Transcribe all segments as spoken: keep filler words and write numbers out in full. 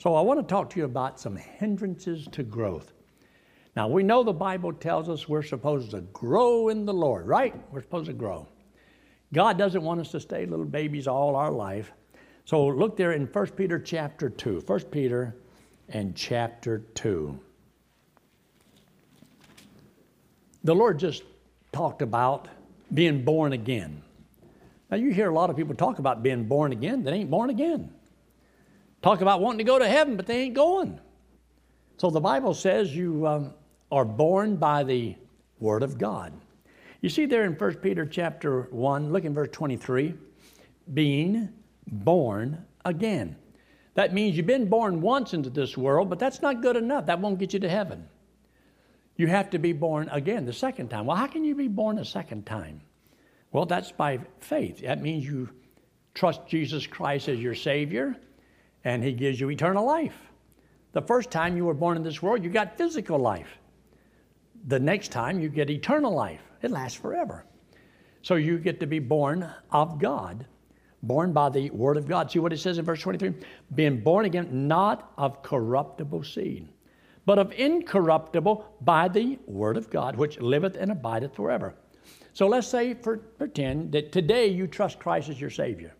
So I want to talk to you about some hindrances to growth. Now, we know the Bible tells us we're supposed to grow in the Lord, right? We're supposed to grow. God doesn't want us to stay little babies all our life. So look there in First Peter chapter two. First Peter and chapter two. The Lord just talked about being born again. Now, you hear a lot of people talk about being born again that ain't born again. Talk about wanting to go to heaven, but they ain't going. So the Bible says you um, are born by the Word of God. You see there in First Peter chapter one, look in verse twenty-three, being born again. That means you've been born once into this world, but that's not good enough. That won't get you to heaven. You have to be born again the second time. Well, how can you be born a second time? Well, that's by faith. That means you trust Jesus Christ as your Savior, and He gives you eternal life. The first time you were born in this world, you got physical life. The next time, you get eternal life. It lasts forever. So you get to be born of God, born by the Word of God. See what it says in verse twenty-three? Being born again, not of corruptible seed, but of incorruptible by the Word of God, which liveth and abideth forever. So let's say, for, pretend that today you trust Christ as your Savior.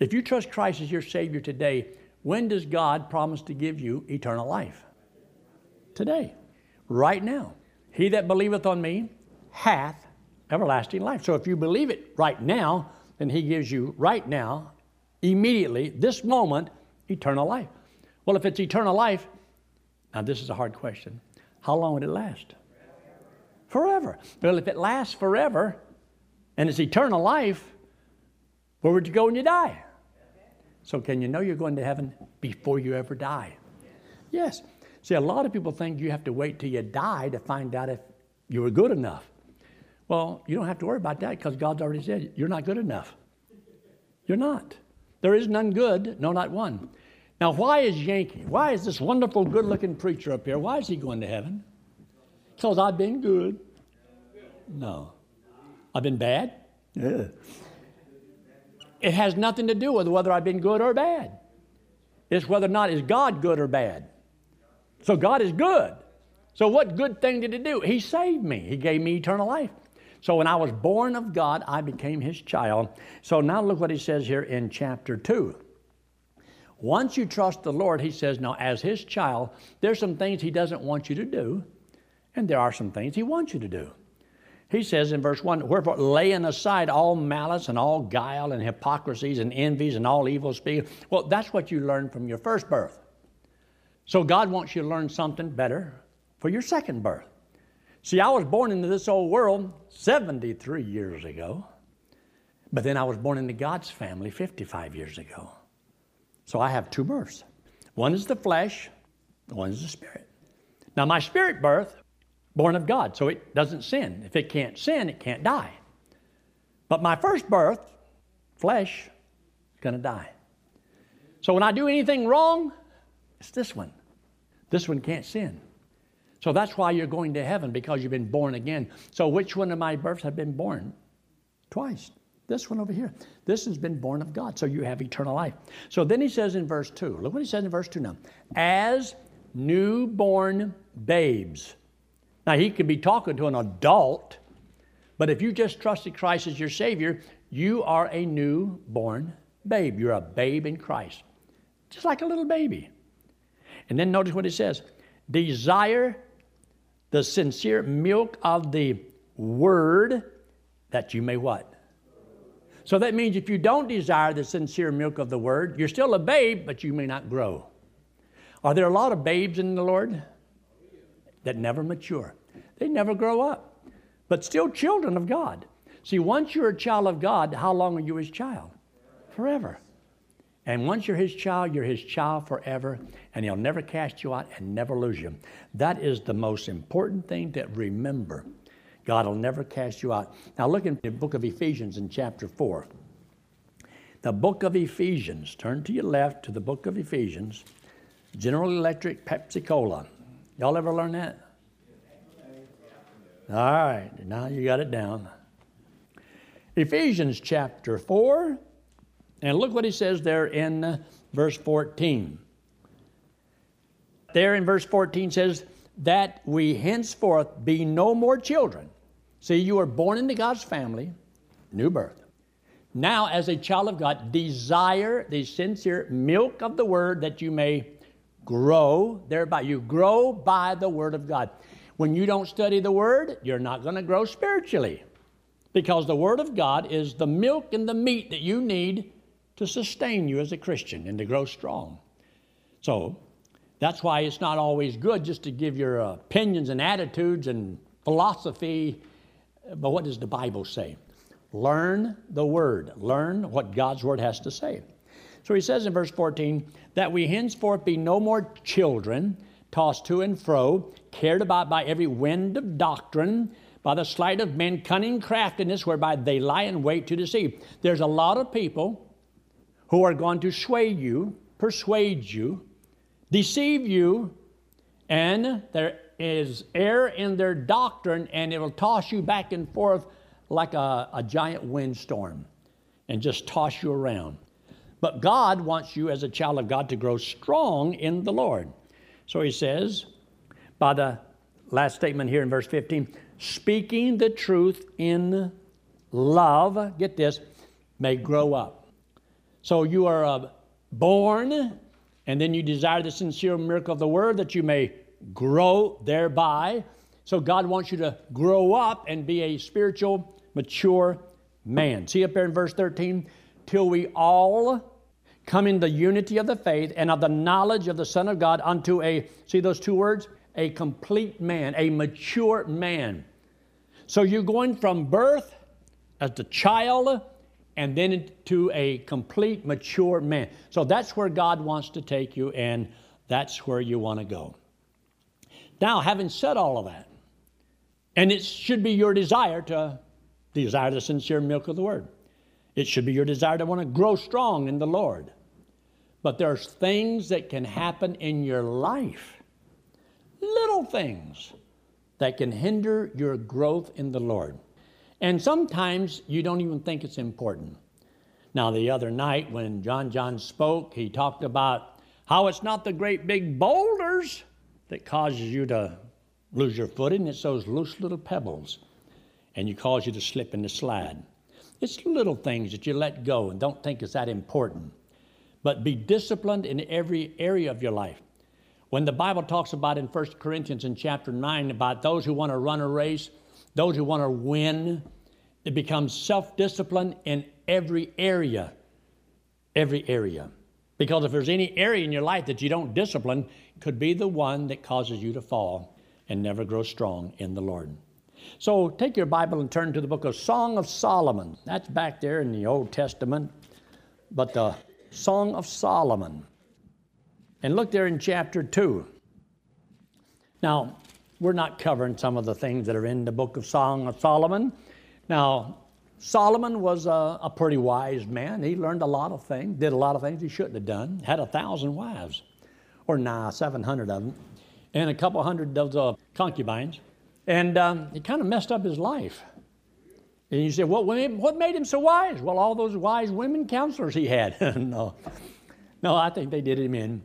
If you trust Christ as your Savior today, when does God promise to give you eternal life? Today. Right now. He that believeth on me hath everlasting life. So if you believe it right now, then He gives you right now, immediately, this moment, eternal life. Well, if it's eternal life, now this is a hard question. How long would it last? Forever. Well, if it lasts forever and it's eternal life, where would you go when you die? So can you know you're going to heaven before you ever die? Yes. See, a lot of people think you have to wait till you die to find out if you were good enough. Well, you don't have to worry about that because God's already said you're not good enough. You're not. There is none good, no, not one. Now, why is Yankee? Why is this wonderful, good-looking preacher up here? Why is he going to heaven? Because I've been good. No. I've been bad? Yeah. It has nothing to do with whether I've been good or bad. It's whether or not is God good or bad. So God is good. So what good thing did He do? He saved me. He gave me eternal life. So when I was born of God, I became His child. So now look what He says here in chapter two. Once you trust the Lord, He says, now as His child, there's some things He doesn't want you to do, and there are some things He wants you to do. He says in verse one, wherefore laying aside all malice and all guile and hypocrisies and envies and all evil speak. Well, that's what you learned from your first birth. So God wants you to learn something better for your second birth. See, I was born into this old world seventy-three years ago, but then I was born into God's family fifty-five years ago. So I have two births. One is the flesh, one is the spirit. Now my spirit birth, born of God, so it doesn't sin. If it can't sin, it can't die. But my first birth, flesh, is going to die. So when I do anything wrong, it's this one. This one can't sin. So that's why you're going to heaven, because you've been born again. So which one of my births have been born? Twice. This one over here. This has been born of God, so you have eternal life. So then He says in verse two, look what He says in verse two now. As newborn babes. Now, He could be talking to an adult, but if you just trusted Christ as your Savior, you are a newborn babe. You're a babe in Christ, just like a little baby. And then notice what it says. Desire the sincere milk of the Word that you may what? So that means if you don't desire the sincere milk of the Word, you're still a babe, but you may not grow. Are there a lot of babes in the Lord that never mature? They never grow up, but still children of God. See, once you're a child of God, how long are you His child? Forever. And once you're His child, you're His child forever, and He'll never cast you out and never lose you. That is the most important thing to remember. God will never cast you out. Now look in the book of Ephesians in chapter four. The book of Ephesians. Turn to your left to the book of Ephesians. General Electric, Pepsi Cola. Y'all ever learn that? All right, now you got it down. Ephesians chapter four, and look what he says there in verse fourteen. There in verse fourteen says, that we henceforth be no more children. See, you were born into God's family, new birth. Now, as a child of God, desire the sincere milk of the Word that you may grow thereby. You grow by the Word of God. When you don't study the Word, you're not going to grow spiritually, because the Word of God is the milk and the meat that you need to sustain you as a Christian and to grow strong. So that's why it's not always good just to give your opinions and attitudes and philosophy. But what does the Bible say? Learn the Word. Learn what God's Word has to say. So he says in verse fourteen, that we henceforth be no more children, tossed to and fro, carried about by every wind of doctrine, by the sleight of men, cunning craftiness, whereby they lie in wait to deceive. There's a lot of people who are going to sway you, persuade you, deceive you, and there is error in their doctrine, and it will toss you back and forth like a, a giant windstorm and just toss you around. But God wants you as a child of God to grow strong in the Lord. So he says, by the last statement here in verse fifteen, speaking the truth in love, get this, may grow up. So you are uh, born, and then you desire the sincere miracle of the Word that you may grow thereby. So God wants you to grow up and be a spiritual, mature man. See up there in verse thirteen, till we all come in the unity of the faith and of the knowledge of the Son of God unto a, see those two words? A complete man, a mature man. So you're going from birth as the child and then to a complete, mature man. So that's where God wants to take you, and that's where you want to go. Now, having said all of that, and it should be your desire to desire the sincere milk of the Word. It should be your desire to want to grow strong in the Lord. But there's things that can happen in your life, little things that can hinder your growth in the Lord. And sometimes you don't even think it's important. Now, the other night when John John spoke, he talked about how it's not the great big boulders that causes you to lose your footing. It's those loose little pebbles, and you cause you to slip and to slide. It's little things that you let go and don't think is that important. But be disciplined in every area of your life. When the Bible talks about in First Corinthians in chapter nine about those who want to run a race, those who want to win, it becomes self-discipline in every area, every area. Because if there's any area in your life that you don't discipline, it could be the one that causes you to fall and never grow strong in the Lord. So take your Bible and turn to the book of Song of Solomon. That's back there in the Old Testament, but the Song of Solomon. And look there in chapter two. Now, we're not covering some of the things that are in the book of Song of Solomon. Now, Solomon was a, a pretty wise man. He learned a lot of things, did a lot of things he shouldn't have done. Had a thousand wives, or nah, seven hundred of them, and a couple hundred of uh, concubines. And um, he kind of messed up his life. And you say, well, what made him so wise? Well, all those wise women counselors he had. no, no, I think they did him in.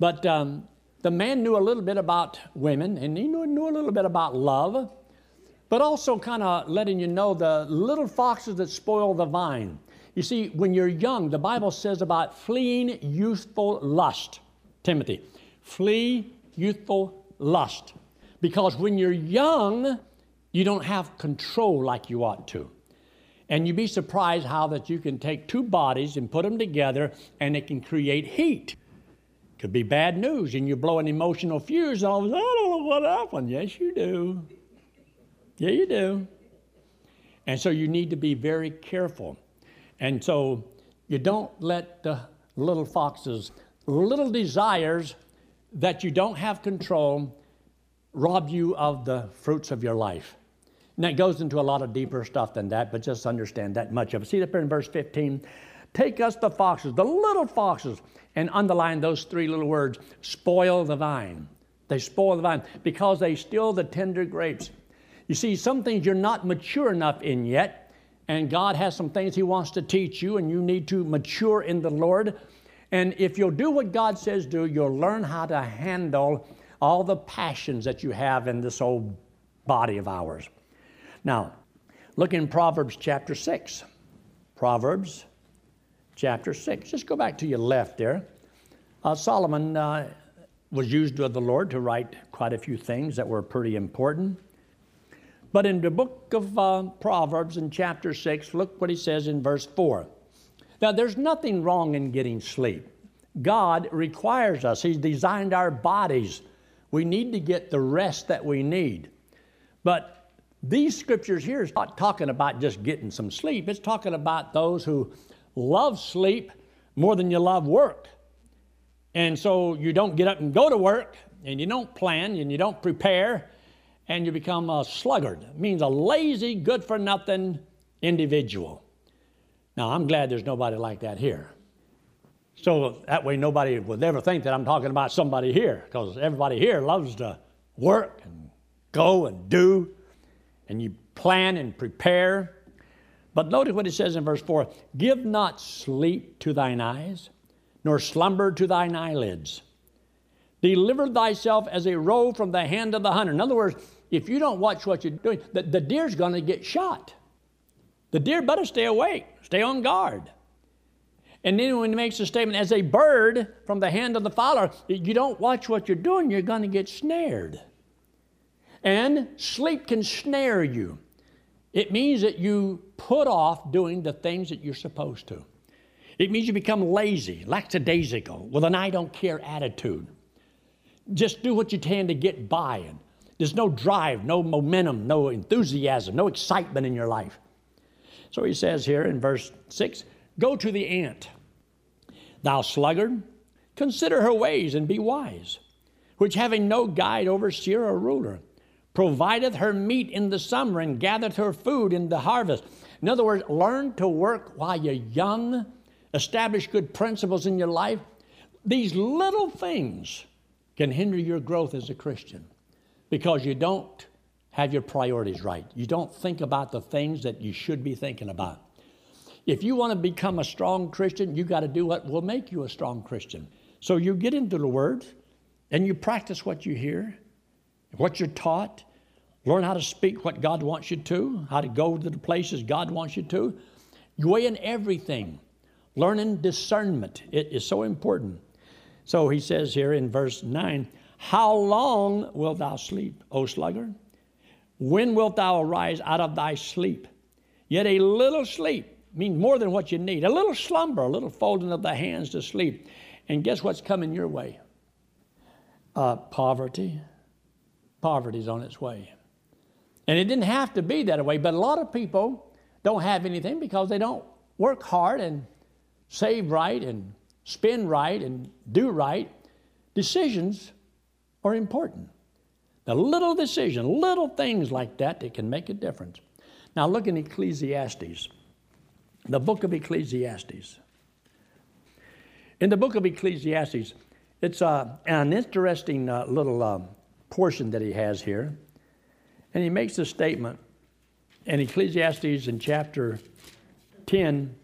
But um, the man knew a little bit about women, and he knew, knew a little bit about love, but also kind of letting you know the little foxes that spoil the vine. You see, when you're young, the Bible says about fleeing youthful lust. Timothy, flee youthful lust. Because when you're young, you don't have control like you ought to. And you'd be surprised how that you can take two bodies and put them together, and it can create heat. Could be bad news, and you blow an emotional fuse, and all of a sudden, I don't know what happened. Yes, you do. Yeah, you do. And so you need to be very careful. And so you don't let the little foxes, little desires that you don't have control rob you of the fruits of your life. And that goes into a lot of deeper stuff than that, but just understand that much of it. See up here in verse fifteen, take us the foxes, the little foxes, and underline those three little words, spoil the vine. They spoil the vine because they steal the tender grapes. You see, some things you're not mature enough in yet, and God has some things He wants to teach you, and you need to mature in the Lord. And if you'll do what God says do, you'll learn how to handle all the passions that you have in this old body of ours. Now, look in Proverbs chapter six. Proverbs chapter six. Just go back to your left there. Uh, Solomon uh, was used of the Lord to write quite a few things that were pretty important. But in the book of uh, Proverbs in chapter six, look what he says in verse four. Now, there's nothing wrong in getting sleep. God requires us. He's designed our bodies. We need to get the rest that we need. But these scriptures here is not talking about just getting some sleep. It's talking about those who love sleep more than you love work. And so you don't get up and go to work, and you don't plan, and you don't prepare, and you become a sluggard. It means a lazy, good-for-nothing individual. Now, I'm glad there's nobody like that here. So that way nobody would ever think that I'm talking about somebody here, because everybody here loves to work and go and do, and you plan and prepare. But notice what it says in verse four, "Give not sleep to thine eyes, nor slumber to thine eyelids. Deliver thyself as a roe from the hand of the hunter." In other words, if you don't watch what you're doing, the, the deer's going to get shot. The deer better stay awake, stay on guard. And then when he makes the statement, as a bird from the hand of the fowler, you don't watch what you're doing, you're going to get snared. And sleep can snare you. It means that you put off doing the things that you're supposed to. It means you become lazy, lackadaisical, with an I-don't-care attitude. Just do what you can to get by. And there's no drive, no momentum, no enthusiasm, no excitement in your life. So he says here in verse six, "Go to the ant, thou sluggard, consider her ways and be wise, which having no guide, overseer, or ruler, provideth her meat in the summer and gathereth her food in the harvest." In other words, learn to work while you're young, establish good principles in your life. These little things can hinder your growth as a Christian because you don't have your priorities right. You don't think about the things that you should be thinking about. If you want to become a strong Christian, you got to do what will make you a strong Christian. So you get into the Word and you practice what you hear, what you're taught, learn how to speak what God wants you to, how to go to the places God wants you to. You weigh in everything. Learning discernment. It is so important. So he says here in verse nine, "How long wilt thou sleep, O sluggard? When wilt thou arise out of thy sleep? Yet a little sleep means more than what you need. A little slumber, a little folding of the hands to sleep." And guess what's coming your way? Uh, poverty. Poverty's on its way. And it didn't have to be that way, but a lot of people don't have anything because they don't work hard and save right and spend right and do right. Decisions are important. The little decision, little things like that, that can make a difference. Now look in Ecclesiastes, the book of Ecclesiastes. In the book of Ecclesiastes, it's uh, an interesting uh, little uh, portion that he has here. And he makes a statement in Ecclesiastes in chapter ten.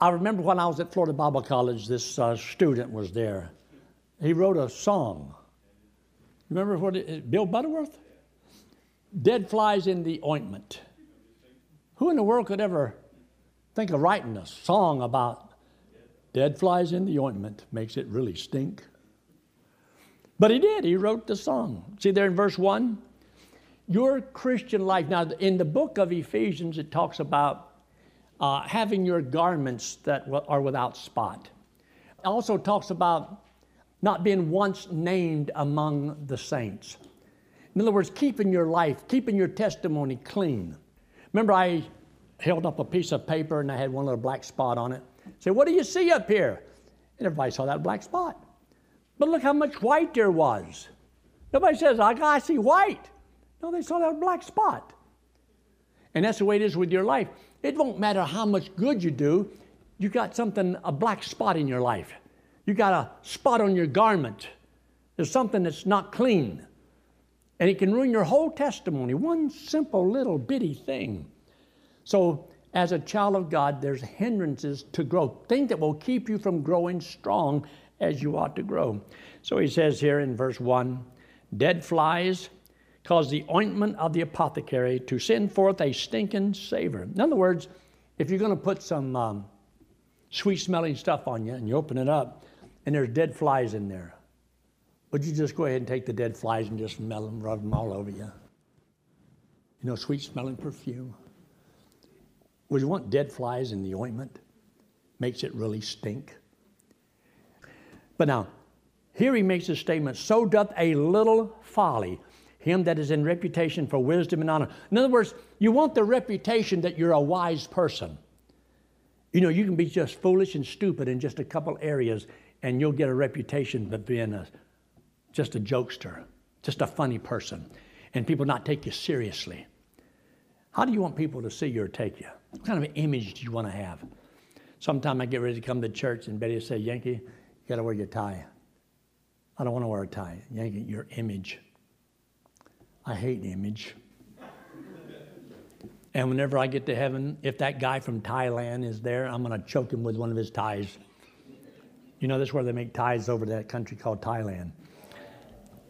I remember when I was at Florida Bible College, this uh, student was there. He wrote a song. Remember what it is? Bill Butterworth? "Dead Flies in the Ointment." Who in the world could ever think of writing a song about dead flies in the ointment? Makes it really stink. But he did. He wrote the song. See there in verse one? Your Christian life. Now, in the book of Ephesians, it talks about uh, having your garments that are without spot. It also talks about not being once named among the saints. In other words, keeping your life, keeping your testimony clean. Remember, I held up a piece of paper and I had one little black spot on it. I said, "What do you see up here?" And everybody saw that black spot. But look how much white there was. Nobody says, "I, I see white." No, they saw that black spot. And that's the way it is with your life. It won't matter how much good you do. You got something, a black spot in your life. You got a spot on your garment. There's something that's not clean. And it can ruin your whole testimony, one simple little bitty thing. So as a child of God, there's hindrances to growth, things that will keep you from growing strong as you ought to grow. So he says here in verse one, dead flies cause the ointment of the apothecary to send forth a stinking savor. In other words, if you're going to put some um, sweet-smelling stuff on you and you open it up and there's dead flies in there, would you just go ahead and take the dead flies and just smell them, rub them all over you? You know, sweet-smelling perfume. Would you want dead flies in the ointment? Makes it really stink. But now, here he makes a statement, so doth a little folly, him that is in reputation for wisdom and honor. In other words, you want the reputation that you're a wise person. You know, you can be just foolish and stupid in just a couple areas, and you'll get a reputation of being a, just a jokester, just a funny person, and people not take you seriously. How do you want people to see you or take you? What kind of an image do you want to have? Sometime I get ready to come to church, and Betty will say, Yankee, you got to wear your tie. I don't want to wear a tie. Yankee, your image. I hate image. And whenever I get to heaven, if that guy from Thailand is there, I'm going to choke him with one of his ties. You know, that's where they make ties over to that country called Thailand.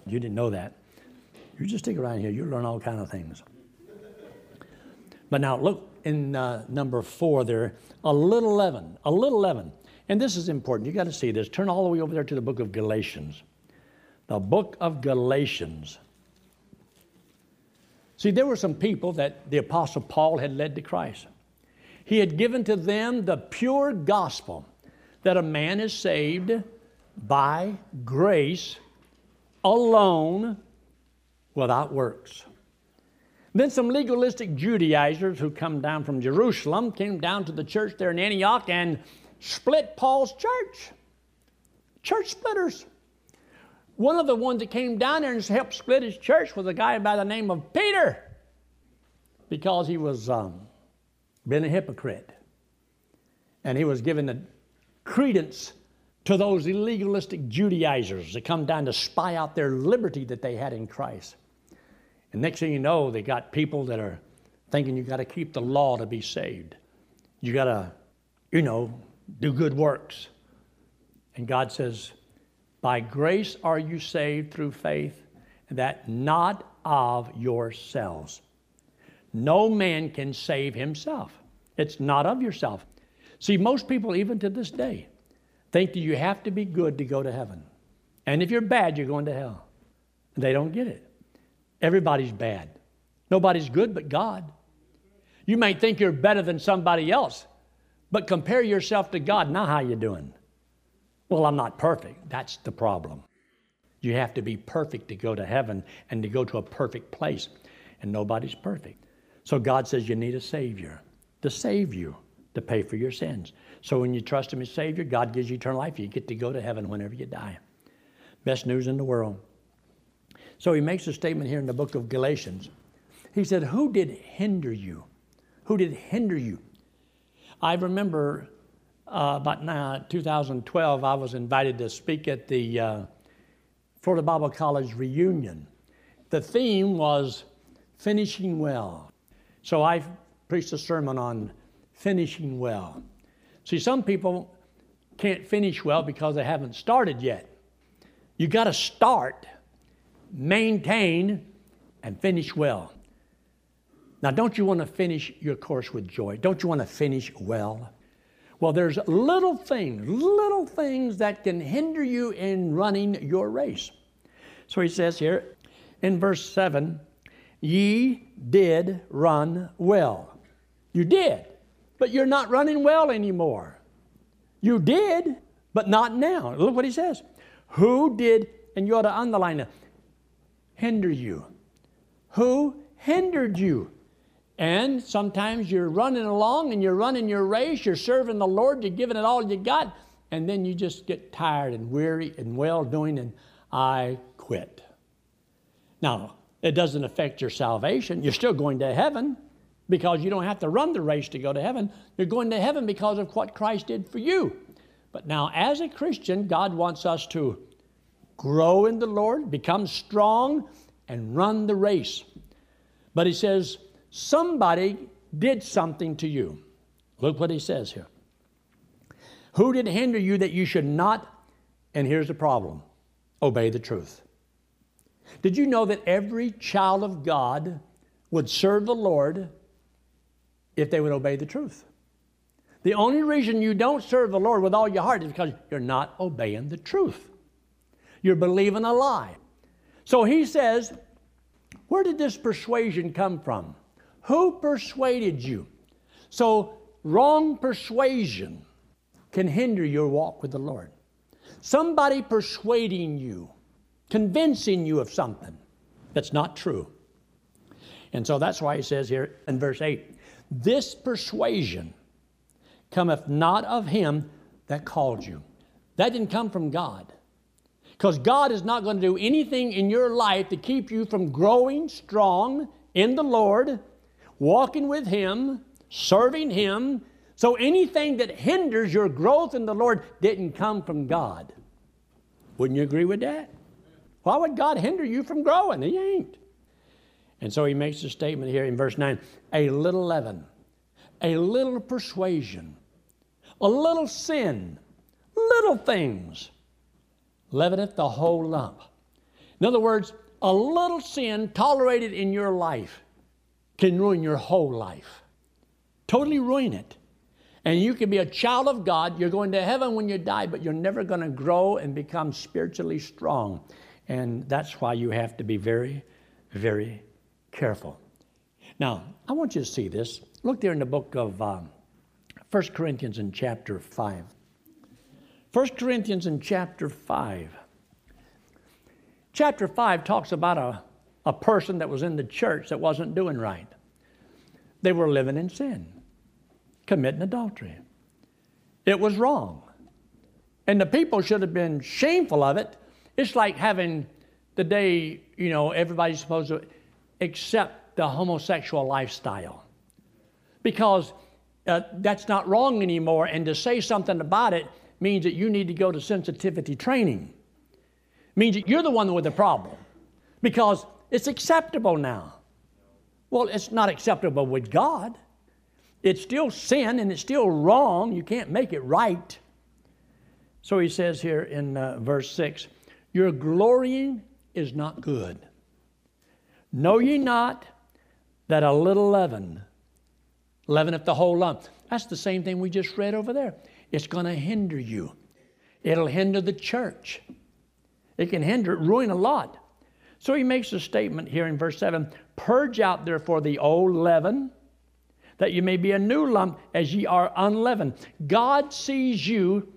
You didn't know that. You just stick around here. You'll learn all kinds of things. But now look in uh, number four there, a little leaven, a little leaven. And this is important. You've got to see this. Turn all the way over there to the book of Galatians. The book of Galatians. See, there were some people that the Apostle Paul had led to Christ. He had given to them the pure gospel that a man is saved by grace alone without works. Then some legalistic Judaizers who come down from Jerusalem came down to the church there in Antioch and split Paul's church. Church splitters. One of the ones that came down there and helped split his church was a guy by the name of Peter, because he was um, been a hypocrite. And he was giving the credence to those legalistic Judaizers that come down to spy out their liberty that they had in Christ. And next thing you know, they got people that are thinking you got to keep the law to be saved. You got to, you know, do good works. And God says, by grace are you saved through faith, that not of yourselves. No man can save himself. It's not of yourself. See, most people, even to this day, think that you have to be good to go to heaven. And if you're bad, you're going to hell. They don't get it. Everybody's bad. Nobody's good but God. You may think you're better than somebody else, but compare yourself to God. Now how you doing? Well, I'm not perfect. That's the problem. You have to be perfect to go to heaven and to go to a perfect place. And nobody's perfect. So God says you need a Savior to save you, to pay for your sins. So when you trust Him as Savior, God gives you eternal life. You get to go to heaven whenever you die. Best news in the world. So He makes a statement here in the book of Galatians. He said, who did hinder you? Who did hinder you? I remember... Uh, about now, two thousand twelve, I was invited to speak at the uh, Florida Bible College reunion. The theme was finishing well. So I preached a sermon on finishing well. See, some people can't finish well because they haven't started yet. You got to start, maintain, and finish well. Now, don't you want to finish your course with joy? Don't you want to finish well? Well, there's little things, little things that can hinder you in running your race. So he says here in verse seven, ye did run well. You did, but you're not running well anymore. You did, but not now. Look what he says. Who did, and you ought to underline that, hinder you. Who hindered you? And sometimes you're running along and you're running your race, you're serving the Lord, you're giving it all you got, and then you just get tired and weary and well-doing, and I quit. Now, it doesn't affect your salvation. You're still going to heaven because you don't have to run the race to go to heaven. You're going to heaven because of what Christ did for you. But now, as a Christian, God wants us to grow in the Lord, become strong, and run the race. But He says, somebody did something to you. Look what he says here. Who did hinder you that you should not, and here's the problem, obey the truth? Did you know that every child of God would serve the Lord if they would obey the truth? The only reason you don't serve the Lord with all your heart is because you're not obeying the truth. You're believing a lie. So he says, where did this persuasion come from? Who persuaded you? So wrong persuasion can hinder your walk with the Lord. Somebody persuading you, convincing you of something that's not true. And so that's why he says here in verse eight, this persuasion cometh not of him that called you. That didn't come from God. Because God is not going to do anything in your life to keep you from growing strong in the Lord, walking with Him, serving Him. So anything that hinders your growth in the Lord didn't come from God. Wouldn't you agree with that? Why would God hinder you from growing? He ain't. And so he makes a statement here in verse nine, a little leaven, a little persuasion, a little sin, little things, leaveneth the whole lump. In other words, a little sin tolerated in your life can ruin your whole life. Totally ruin it. And you can be a child of God. You're going to heaven when you die, but you're never going to grow and become spiritually strong. And that's why you have to be very, very careful. Now, I want you to see this. Look there in the book of um, First Corinthians in chapter five. First Corinthians in chapter five. Chapter five talks about a, a person that was in the church that wasn't doing right. They were living in sin, committing adultery. It was wrong. And the people should have been shameful of it. It's like having the day, you know, everybody's supposed to accept the homosexual lifestyle. Because uh, that's not wrong anymore, and to say something about it means that you need to go to sensitivity training. Means that you're the one with the problem because it's acceptable now. Well, it's not acceptable with God. It's still sin and it's still wrong. You can't make it right. So he says here in uh, verse six, your glorying is not good. Know ye not that a little leaven leaveneth the whole lump? That's the same thing we just read over there. It's going to hinder you. It'll hinder the church. It can hinder, ruin a lot. So he makes a statement here in verse seven, purge out therefore the old leaven, that you may be a new lump as ye are unleavened. God sees you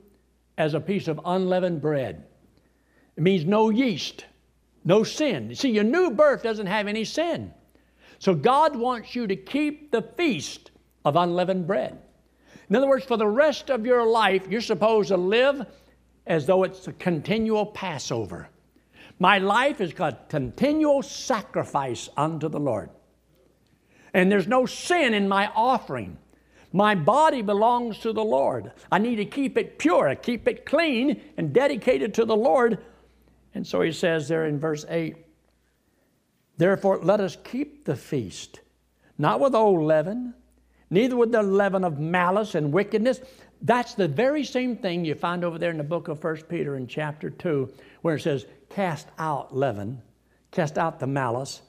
as a piece of unleavened bread. It means no yeast, no sin. You see, your new birth doesn't have any sin. So God wants you to keep the feast of unleavened bread. In other words, for the rest of your life, you're supposed to live as though it's a continual Passover. My life is a continual sacrifice unto the Lord. And there's no sin in my offering. My body belongs to the Lord. I need to keep it pure, keep it clean, and dedicated to the Lord. And so he says there in verse eight, therefore let us keep the feast, not with old leaven, neither with the leaven of malice and wickedness. That's the very same thing you find over there in the book of First Peter in chapter two, where it says, cast out leaven, cast out the malice,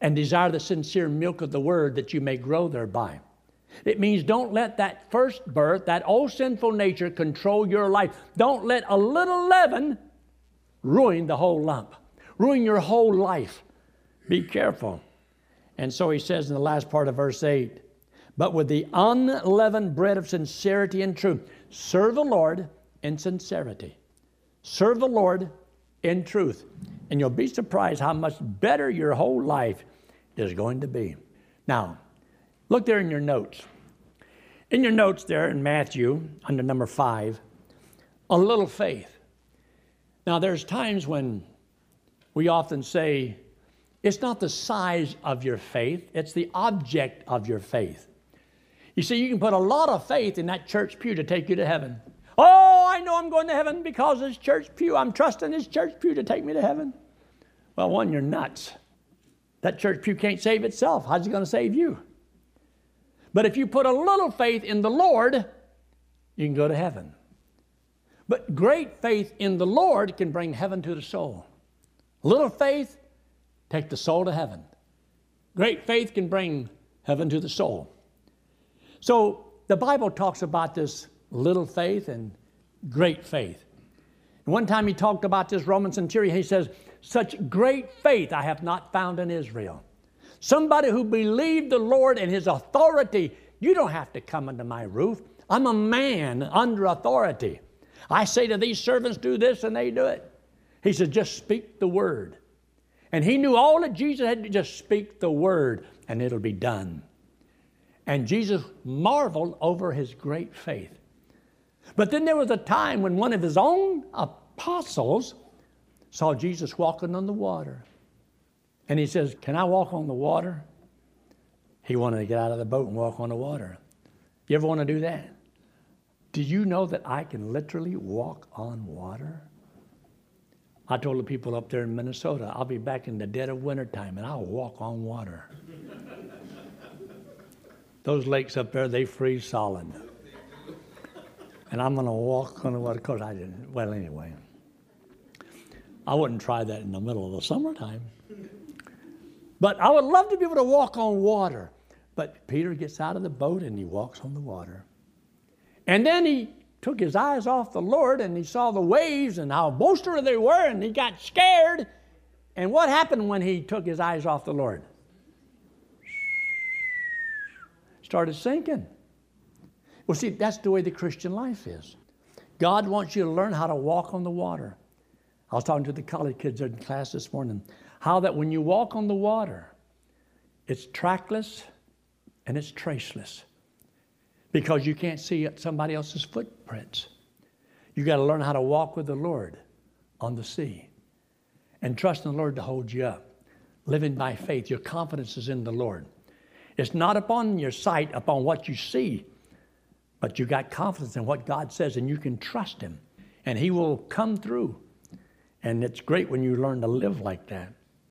and desire the sincere milk of the word that you may grow thereby. It means don't let that first birth, that old sinful nature, control your life. Don't let a little leaven ruin the whole lump, ruin your whole life. Be careful. And so he says in the last part of verse eight, but with the unleavened bread of sincerity and truth, serve the Lord in sincerity. Serve the Lord in truth. And you'll be surprised how much better your whole life is going to be. Now, look there in your notes. In your notes there in Matthew, under number five, a little faith. Now, there's times when we often say, it's not the size of your faith, it's the object of your faith. You see, you can put a lot of faith in that church pew to take you to heaven. Oh, I know I'm going to heaven because this church pew. I'm trusting this church pew to take me to heaven. Well, one, you're nuts. That church pew can't save itself. How's it going to save you? But if you put a little faith in the Lord, you can go to heaven. But great faith in the Lord can bring heaven to the soul. Little faith, take the soul to heaven. Great faith can bring heaven to the soul. So the Bible talks about this little faith and great faith. And one time he talked about this Roman centurion. He says, such great faith I have not found in Israel. Somebody who believed the Lord and his authority. You don't have to come under my roof. I'm a man under authority. I say to these servants, do this, and they do it. He said, just speak the word. And he knew all that Jesus had to just speak the word, and it'll be done. And Jesus marveled over his great faith. But then there was a time when one of his own apostles saw Jesus walking on the water. And he says, can I walk on the water? He wanted to get out of the boat and walk on the water. You ever want to do that? Do you know that I can literally walk on water? I told the people up there in Minnesota, I'll be back in the dead of wintertime and I'll walk on water. Those lakes up there, they freeze solid. And I'm going to walk on the water. Of course, I didn't. Well, anyway. I wouldn't try that in the middle of the summertime. But I would love to be able to walk on water. But Peter gets out of the boat and he walks on the water. And then he took his eyes off the Lord and he saw the waves and how boisterous they were, and he got scared. And what happened when he took his eyes off the Lord? Started sinking. Well, see, that's the way the Christian life is. God wants you to learn how to walk on the water. I was talking to the college kids in class this morning, how that when you walk on the water, it's trackless and it's traceless, because you can't see somebody else's footprints. You got to learn how to walk with the Lord on the sea and trust in the Lord to hold you up. Living by faith, your confidence is in the Lord. It's not upon your sight, upon what you see, but you got confidence in what God says, and you can trust Him, and He will come through. And it's great when you learn to live like that.